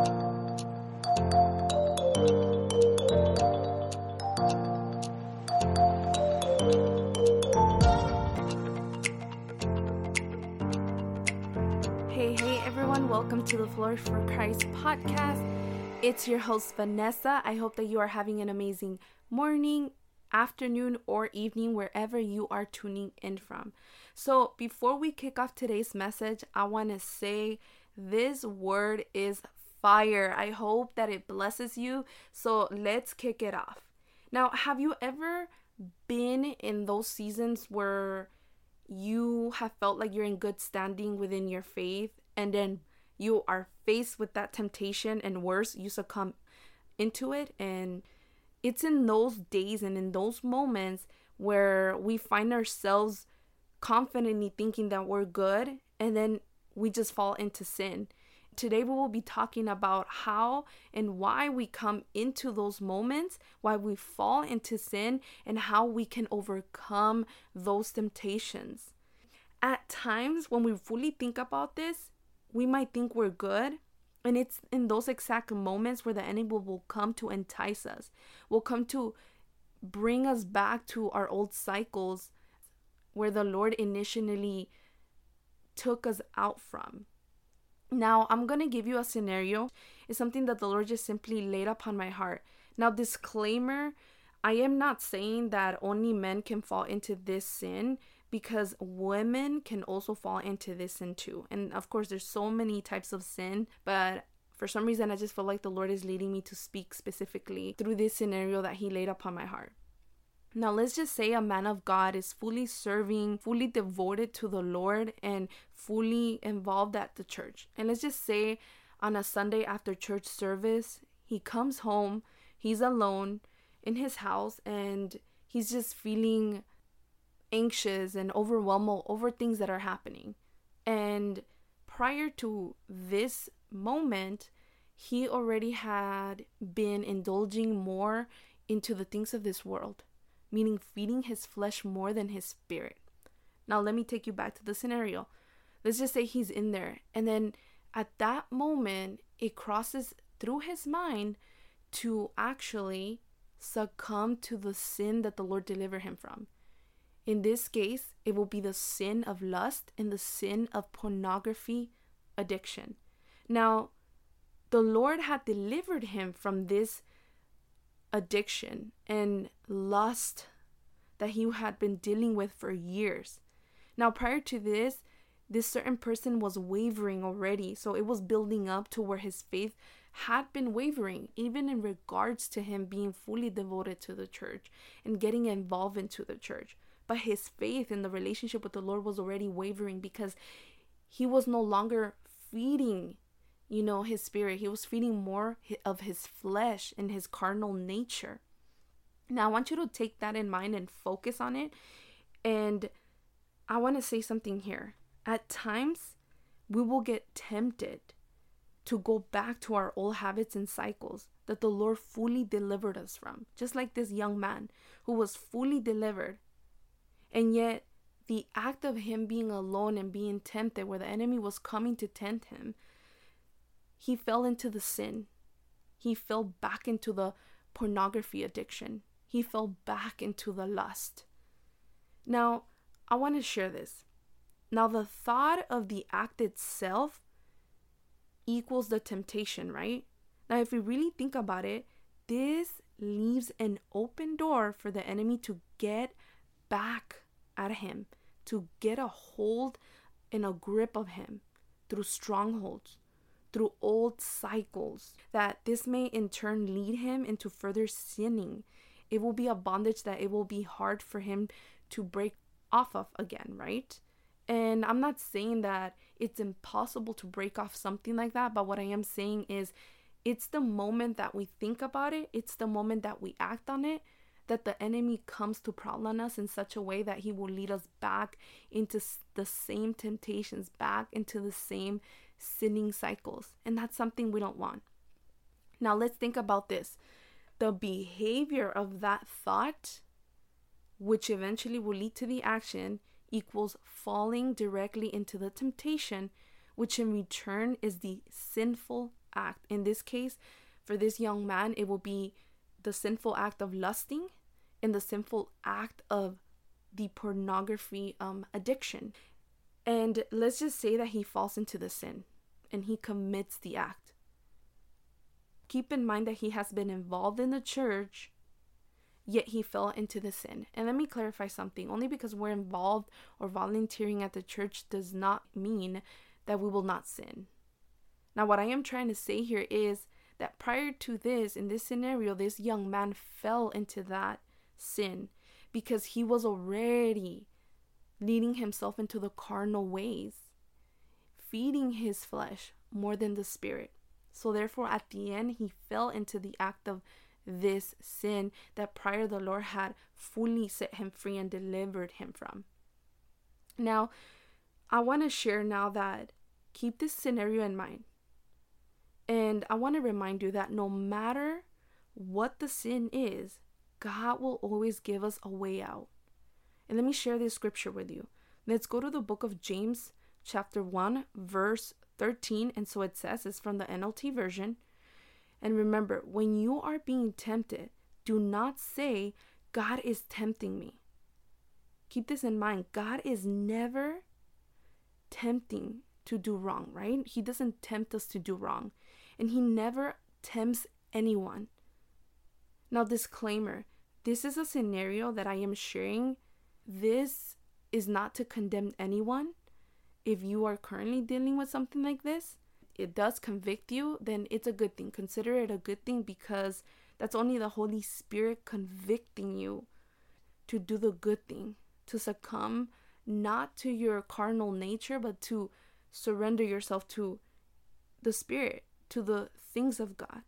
Hey everyone, welcome to the Flourish for Christ podcast. It's your host Vanessa. I hope that you are having an amazing morning, afternoon, or evening wherever you are tuning in from. So before we kick off today's message, I want to say this word is fire. I hope that it blesses you. So let's kick it off. Now, have you ever been in those seasons where you have felt like you're in good standing within your faith, and then you are faced with that temptation, and worse, you succumb into it? And it's in those days and in those moments where we find ourselves confidently thinking that we're good, and then we just fall into sin. Today we will be talking about how and why we come into those moments, why we fall into sin, and how we can overcome those temptations. At times when we fully think about this, we might think we're good, and it's in those exact moments where the enemy will come to entice us, will come to bring us back to our old cycles where the Lord initially took us out from. Now, I'm going to give you a scenario. It's something that the Lord just simply laid upon my heart. Now, disclaimer, I am not saying that only men can fall into this sin, because women can also fall into this sin too. And of course, there's so many types of sin, but for some reason, I just feel like the Lord is leading me to speak specifically through this scenario that he laid upon my heart. Now, let's just say a man of God is fully serving, fully devoted to the Lord, and fully involved at the church. And let's just say on a Sunday after church service, he comes home, he's alone in his house, and he's just feeling anxious and overwhelmed over things that are happening. And prior to this moment, he already had been indulging more into the things of this world, meaning feeding his flesh more than his spirit. Now, let me take you back to the scenario. Let's just say he's in there. And then at that moment, it crosses through his mind to actually succumb to the sin that the Lord delivered him from. In this case, it will be the sin of lust and the sin of pornography addiction. Now, the Lord had delivered him from this addiction and lust that he had been dealing with for years. Now, prior to this, this certain person was wavering already, so it was building up to where his faith had been wavering, even in regards to him being fully devoted to the church and getting involved into the church. But his faith in the relationship with the Lord was already wavering because he was no longer feeding his spirit. He was feeding more of his flesh and his carnal nature. Now, I want you to take that in mind and focus on it. And I want to say something here. At times, we will get tempted to go back to our old habits and cycles that the Lord fully delivered us from. Just like this young man who was fully delivered. And yet, the act of him being alone and being tempted, where the enemy was coming to tempt him, he fell into the sin. He fell back into the pornography addiction. He fell back into the lust. Now, I want to share this. Now, the thought of the act itself equals the temptation, right? Now, if we really think about it, this leaves an open door for the enemy to get back at him, to get a hold and a grip of him through strongholds, through old cycles, that this may in turn lead him into further sinning. It will be a bondage that it will be hard for him to break off of again, right? And I'm not saying that it's impossible to break off something like that, but what I am saying is it's the moment that we think about it, it's the moment that we act on it, that the enemy comes to prowl on us in such a way that he will lead us back into the same temptations, back into the same sinning cycles, and that's something we don't want. Now, let's think about this. The behavior of that thought, which eventually will lead to the action, equals falling directly into the temptation, which in return is the sinful act. In this case, for this young man, it will be the sinful act of lusting and the sinful act of the pornography addiction. And let's just say that he falls into the sin and he commits the act. Keep in mind that he has been involved in the church, yet he fell into the sin. And let me clarify something. Only because we're involved or volunteering at the church does not mean that we will not sin. Now, what I am trying to say here is that prior to this, in this scenario, this young man fell into that sin because he was already leading himself into the carnal ways, feeding his flesh more than the spirit. So therefore, at the end, he fell into the act of this sin that prior the Lord had fully set him free and delivered him from. Now, I want to share now that keep this scenario in mind. And I want to remind you that no matter what the sin is, God will always give us a way out. And let me share this scripture with you. Let's go to the book of James, chapter 1, verse 13. And so it says, it's from the NLT version. And remember, when you are being tempted, do not say, God is tempting me. Keep this in mind. God is never tempting to do wrong, right? He doesn't tempt us to do wrong. And he never tempts anyone. Now, disclaimer, this is a scenario that I am sharing. This is not to condemn anyone. If you are currently dealing with something like this, it does convict you, then it's a good thing. Consider it a good thing, because that's only the Holy Spirit convicting you to do the good thing, to succumb not to your carnal nature, but to surrender yourself to the Spirit, to the things of God,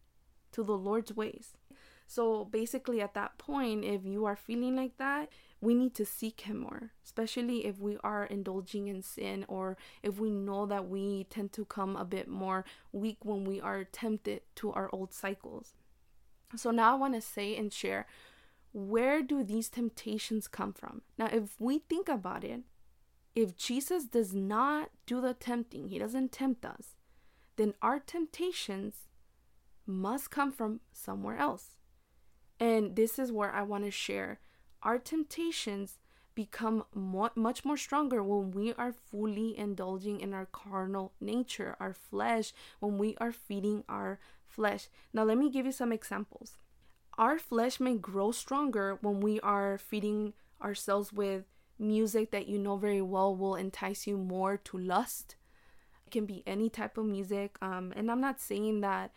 to the Lord's ways. So basically at that point, if you are feeling like that, we need to seek him more, especially if we are indulging in sin, or if we know that we tend to come a bit more weak when we are tempted to our old cycles. So now I want to say and share, where do these temptations come from? Now, if we think about it, if Jesus does not do the tempting, he doesn't tempt us, then our temptations must come from somewhere else. And this is where I want to share. Our temptations become much more stronger when we are fully indulging in our carnal nature, our flesh, when we are feeding our flesh. Now, let me give you some examples. Our flesh may grow stronger when we are feeding ourselves with music that you know very well will entice you more to lust. It can be any type of music. And I'm not saying that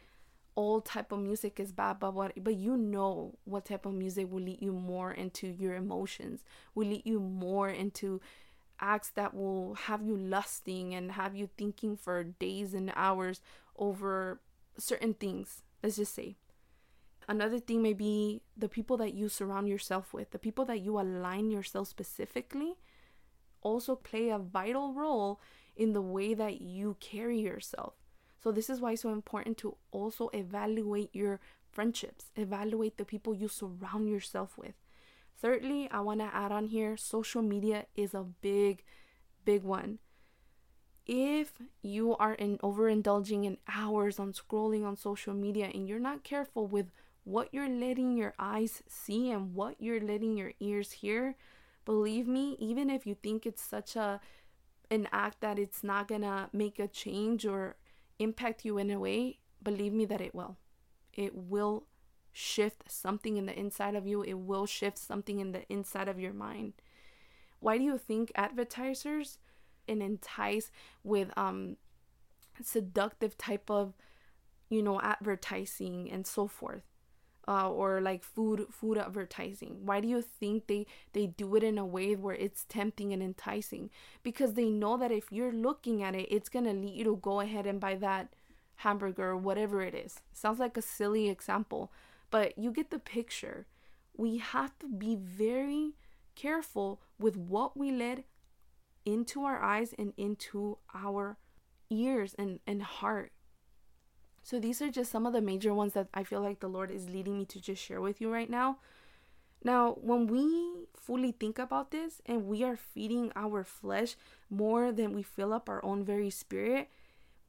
all type of music is bad, but you know what type of music will lead you more into your emotions, will lead you more into acts that will have you lusting and have you thinking for days and hours over certain things, let's just say. Another thing may be the people that you surround yourself with, the people that you align yourself specifically also play a vital role in the way that you carry yourself. So this is why it's so important to also evaluate your friendships, evaluate the people you surround yourself with. Thirdly, I want to add on here, social media is a big, big one. If you are overindulging in hours on scrolling on social media and you're not careful with what you're letting your eyes see and what you're letting your ears hear, believe me, even if you think it's such an act that it's not going to make a change or impact you in a way, believe me that it will shift something in the inside of you. It will shift something in the inside of your mind. Why do you think advertisers and entice with seductive type of, you know, advertising and so forth, or like food advertising? Why do you think they do it in a way where it's tempting and enticing? Because they know that if you're looking at it, it's gonna lead you to go ahead and buy that hamburger or whatever it is. Sounds like a silly example, but you get the picture. We have to be very careful with what we let into our eyes and into our ears and heart. So these are just some of the major ones that I feel like the Lord is leading me to just share with you right now. Now, when we fully think about this and we are feeding our flesh more than we fill up our own very spirit,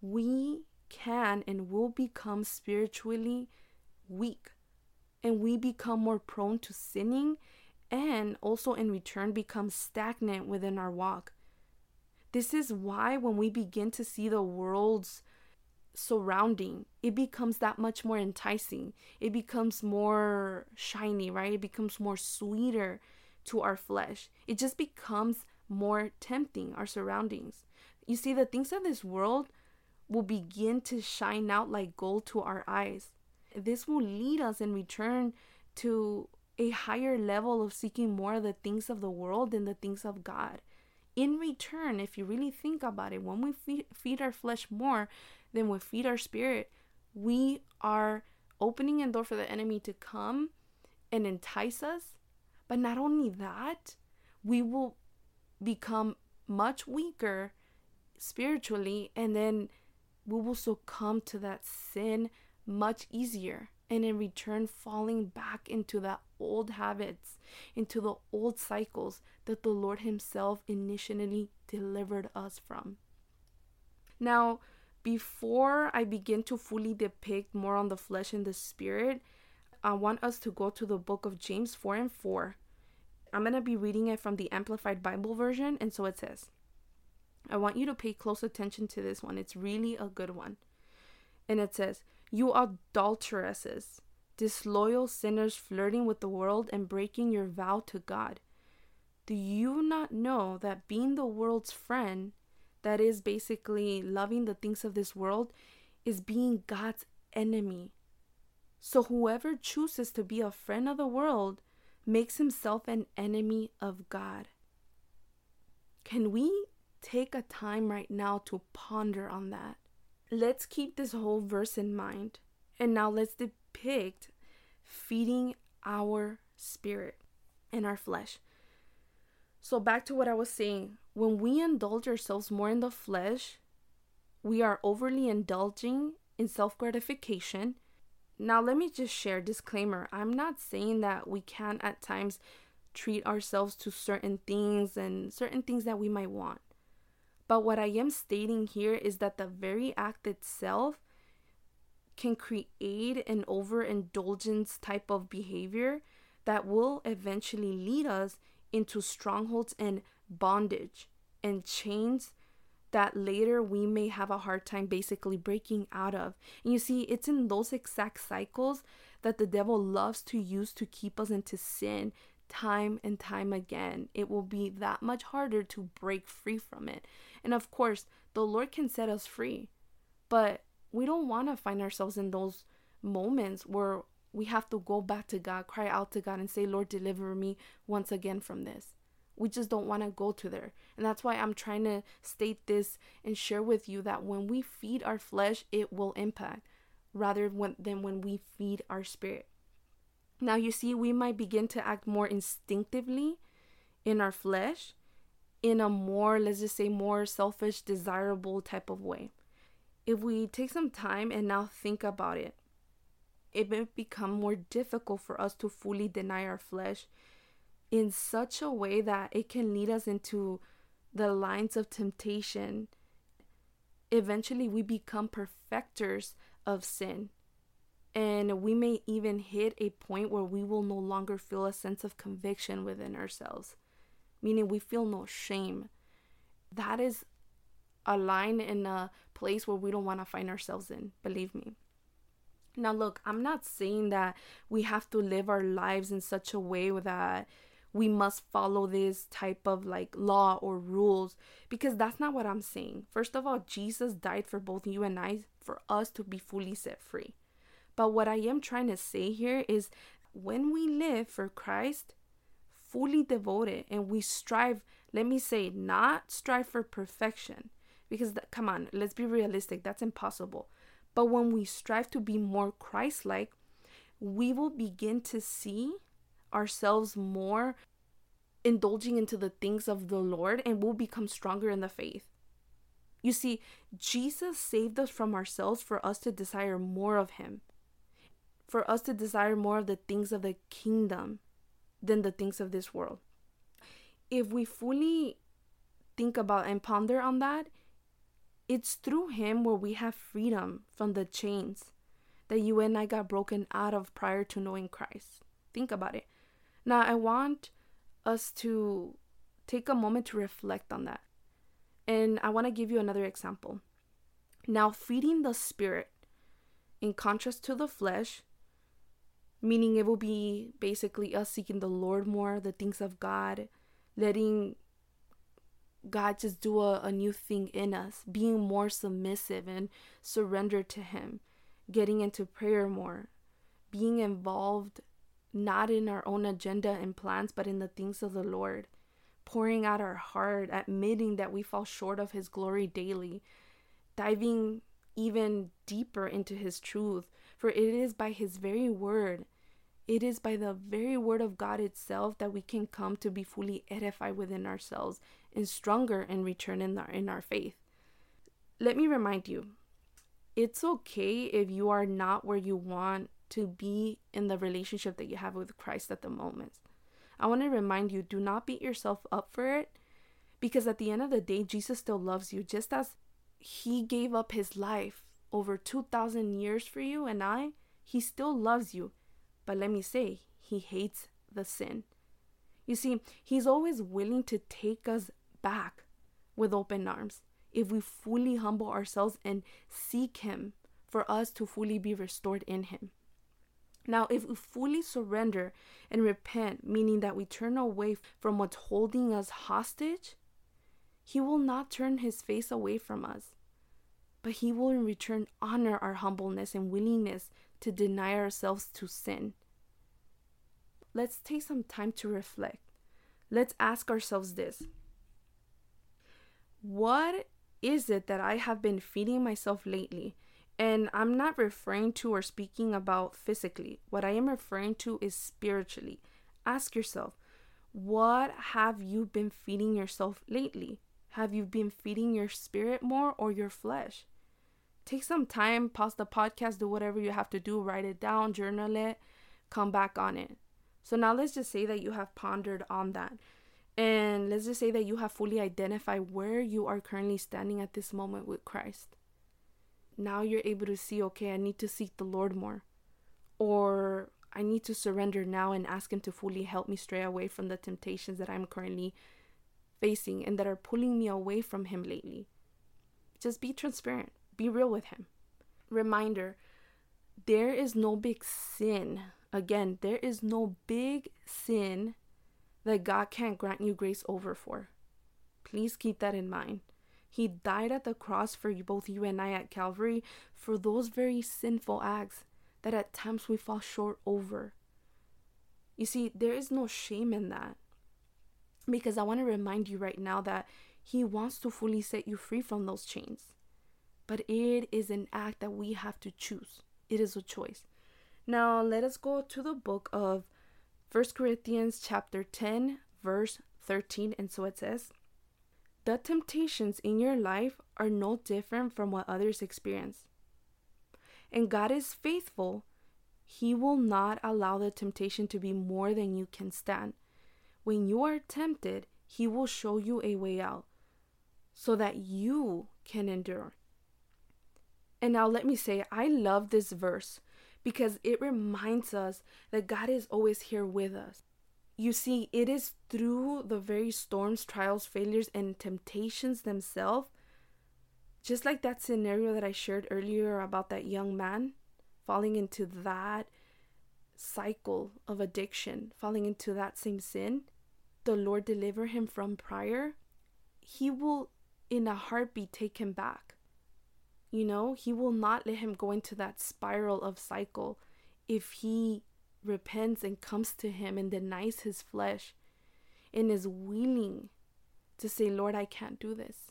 we can and will become spiritually weak, and we become more prone to sinning, and also in return become stagnant within our walk. This is why when we begin to see the world's surrounding, it becomes that much more enticing. It becomes more shiny, right? It becomes more sweeter to our flesh. It just becomes more tempting, our surroundings. You see, the things of this world will begin to shine out like gold to our eyes. This will lead us in return to a higher level of seeking more of the things of the world than the things of God. In return, if you really think about it, when we feed our flesh more than we feed our spirit, we are opening a door for the enemy to come and entice us. But not only that, we will become much weaker spiritually, and then we will succumb to that sin much easier. And in return, falling back into the old habits, into the old cycles that the Lord Himself initially delivered us from. Now, before I begin to fully depict more on the flesh and the spirit, I want us to go to the book of James 4:4. I'm going to be reading it from the Amplified Bible version. And so it says, I want you to pay close attention to this one. It's really a good one. And it says, you adulteresses, disloyal sinners flirting with the world and breaking your vow to God. Do you not know that being the world's friend, that is basically loving the things of this world, is being God's enemy? So whoever chooses to be a friend of the world makes himself an enemy of God. Can we take a time right now to ponder on that? Let's keep this whole verse in mind. And now let's depict feeding our spirit and our flesh. So back to what I was saying. When we indulge ourselves more in the flesh, we are overly indulging in self-gratification. Now, let me just share a disclaimer. I'm not saying that we can at times treat ourselves to certain things and certain things that we might want. But what I am stating here is that the very act itself can create an overindulgence type of behavior that will eventually lead us into strongholds and bondage and chains that later we may have a hard time basically breaking out of. And you see, it's in those exact cycles that the devil loves to use to keep us into sin time and time again. It will be that much harder to break free from it. And of course, the Lord can set us free, but we don't want to find ourselves in those moments where we have to go back to God, cry out to God and say, Lord, deliver me once again from this. We just don't want to go to there. And that's why I'm trying to state this and share with you that when we feed our flesh, it will impact rather than when we feed our spirit. Now, you see, we might begin to act more instinctively in our flesh in a more, let's just say, more selfish, desirable type of way. If we take some time and now think about it, it may become more difficult for us to fully deny our flesh in such a way that it can lead us into the lines of temptation. Eventually, we become perfecters of sin. And we may even hit a point where we will no longer feel a sense of conviction within ourselves, meaning we feel no shame. That is a line in a place where we don't want to find ourselves in, believe me. Now, look, I'm not saying that we have to live our lives in such a way that we must follow this type of like law or rules, because that's not what I'm saying. First of all, Jesus died for both you and I, for us to be fully set free. But what I am trying to say here is when we live for Christ, fully devoted, and we strive, let me say, not strive for perfection, because come on, let's be realistic. That's impossible. But when we strive to be more Christ-like, we will begin to see ourselves more indulging into the things of the Lord, and we'll become stronger in the faith. You see, Jesus saved us from ourselves for us to desire more of Him, for us to desire more of the things of the kingdom than the things of this world. If we fully think about and ponder on that, It's through him where we have freedom from the chains that you and I got broken out of prior to knowing Christ. Think about it. Now, I want us to take a moment to reflect on that. And I want to give you another example. Now, feeding the spirit, in contrast to the flesh, meaning it will be basically us seeking the Lord more, the things of God, letting God just do a new thing in us, being more submissive and surrendered to him, getting into prayer more, being involved not in our own agenda and plans, but in the things of the Lord, pouring out our heart, admitting that we fall short of his glory daily, diving even deeper into his truth. For it is by his very word, it is by the very word of God itself that we can come to be fully edified within ourselves and stronger in return in our faith. Let me remind you, it's okay if you are not where you want to be in the relationship that you have with Christ at the moment. I want to remind you, do not beat yourself up for it, because at the end of the day, Jesus still loves you, just as he gave up his life over 2,000 years for you and I. He still loves you, but let me say, he hates the sin. You see, he's always willing to take us back with open arms if we fully humble ourselves and seek him for us to fully be restored in him. Now, if we fully surrender and repent, meaning that we turn away from what's holding us hostage, he will not turn his face away from us, but he will in return honor our humbleness and willingness to deny ourselves to sin. Let's take some time to reflect. Let's ask ourselves this. What is it that I have been feeding myself lately? And I'm not referring to or speaking about physically. What I am referring to is spiritually. Ask yourself, what have you been feeding yourself lately? Have you been feeding your spirit more or your flesh? Take some time, pause the podcast, do whatever you have to do, write it down, journal it, come back on it. So now let's just say that you have pondered on that. And let's just say that you have fully identified where you are currently standing at this moment with Christ. Now you're able to see, okay, I need to seek the Lord more, or I need to surrender now and ask him to fully help me stray away from the temptations that I'm currently facing and that are pulling me away from him lately. Just be transparent. Be real with him. Reminder, there is no big sin. Again, there is no big sin that God can't grant you grace over for. Please keep that in mind. He died at the cross for both you and I at Calvary for those very sinful acts that at times we fall short over. You see, there is no shame in that, because I want to remind you right now that he wants to fully set you free from those chains. But it is an act that we have to choose. It is a choice. Now, let us go to the book of 1 Corinthians chapter 10, verse 13. And so it says, the temptations in your life are no different from what others experience. And God is faithful. He will not allow the temptation to be more than you can stand. When you are tempted, he will show you a way out so that you can endure. And now let me say, I love this verse because it reminds us that God is always here with us. You see, it is through the very storms, trials, failures, and temptations themselves, just like that scenario that I shared earlier about that young man falling into that cycle of addiction, falling into that same sin, the Lord deliver him from prior. He will, in a heartbeat, take him back. You know, he will not let him go into that spiral of cycle if he repents and comes to him and denies his flesh and is willing to say, Lord, I can't do this.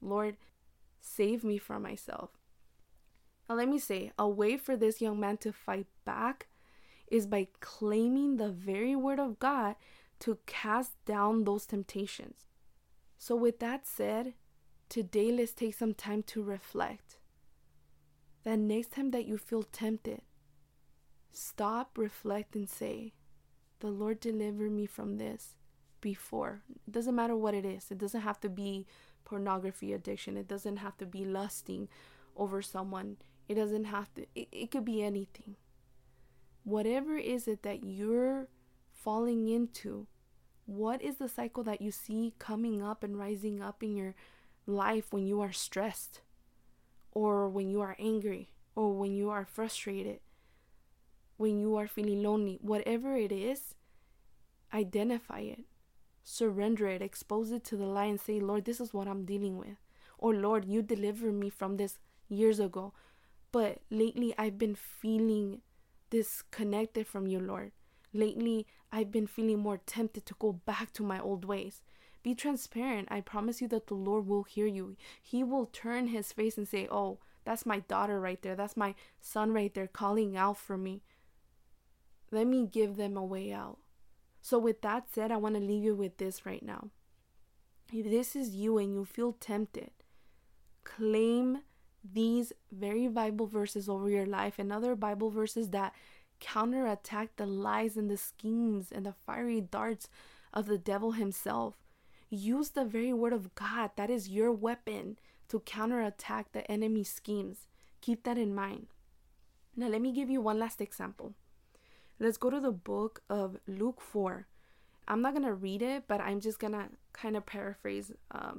Lord, save me from myself. Now, let me say, a way for this young man to fight back is by claiming the very word of God to cast down those temptations. So with that said, today let's take some time to reflect. That next time that you feel tempted, stop, reflect, and say, the Lord delivered me from this before. It doesn't matter what it is. It doesn't have to be pornography addiction. It doesn't have to be lusting over someone. It doesn't have to, it could be anything. Whatever is it that you're falling into, what is the cycle that you see coming up and rising up in your life when you are stressed, or when you are angry, or when you are frustrated, when you are feeling lonely? Whatever it is, identify it, surrender it, expose it to the light and say, Lord, this is what I'm dealing with. Or Lord, you delivered me from this years ago, but lately I've been feeling disconnected from you, Lord. Lately I've been feeling more tempted to go back to my old ways. Be transparent. I promise you that the Lord will hear you. He will turn his face and say, oh, that's my daughter right there. That's my son right there calling out for me. Let me give them a way out. So with that said, I want to leave you with this right now. If this is you and you feel tempted, claim these very Bible verses over your life and other Bible verses that counterattack the lies and the schemes and the fiery darts of the devil himself. Use the very word of God. That is your weapon to counterattack the enemy's schemes. Keep that in mind. Now, let me give you one last example. Let's go to the book of Luke 4. I'm not going to read it, but I'm just going to kind of paraphrase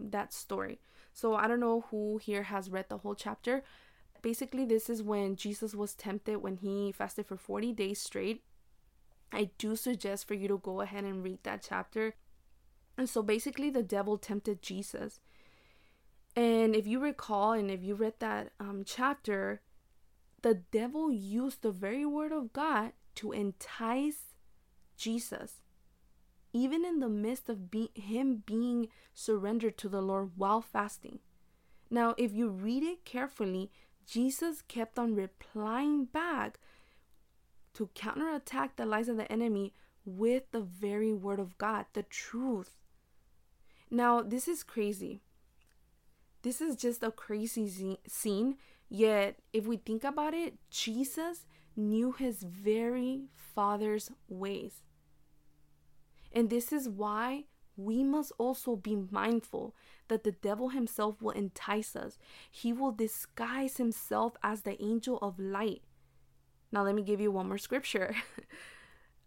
that story. So I don't know who here has read the whole chapter. Basically, this is when Jesus was tempted when he fasted for 40 days straight. I do suggest for you to go ahead and read that chapter. And so basically the devil tempted Jesus. And if you recall, and if you read that chapter, the devil used the very word of God to entice Jesus, even in the midst of him being surrendered to the Lord while fasting. Now, if you read it carefully, Jesus kept on replying back to counterattack the lies of the enemy with the very word of God, the truth. Now, this is crazy. This is just a crazy scene. Yet, if we think about it, Jesus knew his very Father's ways. And this is why we must also be mindful that the devil himself will entice us. He will disguise himself as the angel of light. Now, let me give you one more scripture.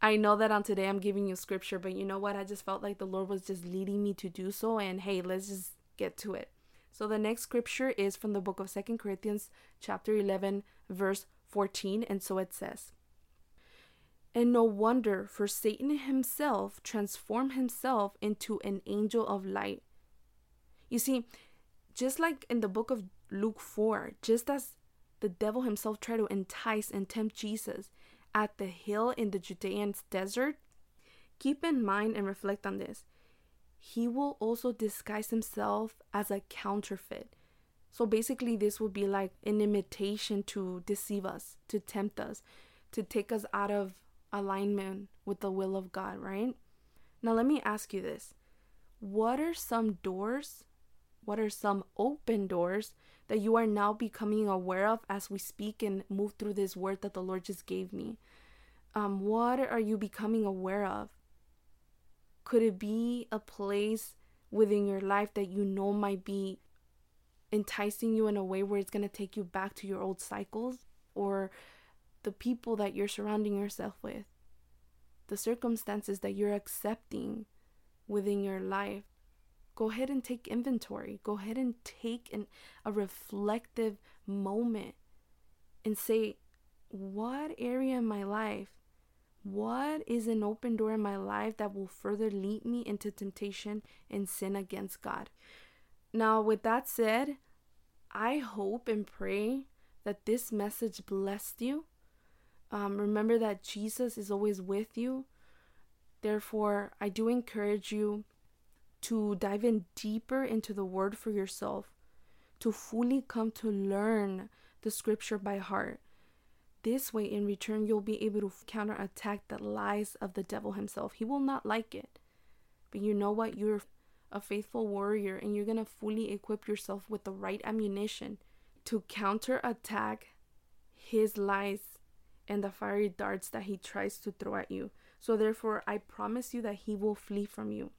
I know that on today I'm giving you scripture, but you know what? I just felt like the Lord was just leading me to do so. And hey, let's just get to it. So the next scripture is from the book of 2 Corinthians chapter 11, verse 14. And so it says, and no wonder, for Satan himself transformed himself into an angel of light. You see, just like in the book of Luke 4, just as the devil himself tried to entice and tempt Jesus at the hill in the Judean desert, keep in mind and reflect on this. He will also disguise himself as a counterfeit. So basically, this would be like an imitation to deceive us, to tempt us, to take us out of alignment with the will of God, right? Now, let me ask you this. What are some open doors that you are now becoming aware of as we speak and move through this word that the Lord just gave me? What are you becoming aware of? Could it be a place within your life that you know might be enticing you in a way where it's going to take you back to your old cycles, or the people that you're surrounding yourself with, the circumstances that you're accepting within your life? Go ahead and take inventory. Go ahead and take a reflective moment and say, what area in my life, what is an open door in my life that will further lead me into temptation and sin against God? Now, with that said, I hope and pray that this message blessed you. Remember that Jesus is always with you. Therefore, I do encourage you to dive in deeper into the word for yourself, to fully come to learn the scripture by heart. This way, in return, you'll be able to counterattack the lies of the devil himself. He will not like it. But you know what? You're a faithful warrior, and you're going to fully equip yourself with the right ammunition to counterattack his lies and the fiery darts that he tries to throw at you. So therefore, I promise you that he will flee from you.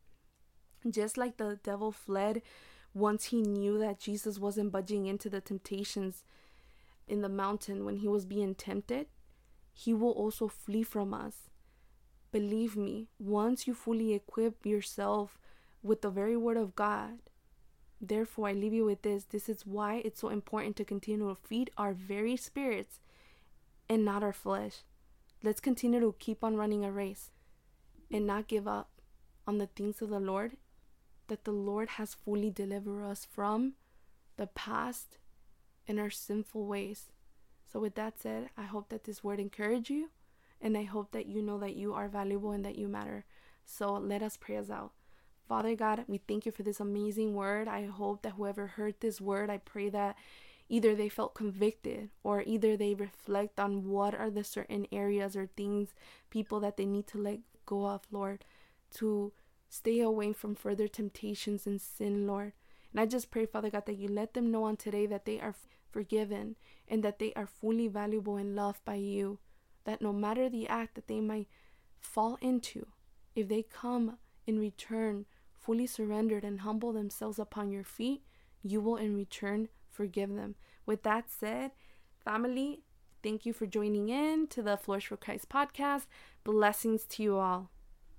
Just like the devil fled once he knew that Jesus wasn't budging into the temptations in the mountain when he was being tempted, he will also flee from us. Believe me, once you fully equip yourself with the very word of God, therefore I leave you with this. This is why it's so important to continue to feed our very spirits and not our flesh. Let's continue to keep on running a race and not give up on the things of the Lord, that the Lord has fully delivered us from the past and our sinful ways. So with that said, I hope that this word encouraged you, and I hope that you know that you are valuable and that you matter. So let us pray us out. Father God, we thank you for this amazing word. I hope that whoever heard this word, I pray that either they felt convicted, or either they reflect on what are the certain areas or things, people that they need to let go of, Lord, to stay away from further temptations and sin, Lord. And I just pray, Father God, that you let them know on today that they are forgiven and that they are fully valuable and loved by you. That no matter the act that they might fall into, if they come in return fully surrendered and humble themselves upon your feet, you will in return forgive them. With that said, family, thank you for joining in to the Flourish for Christ podcast. Blessings to you all.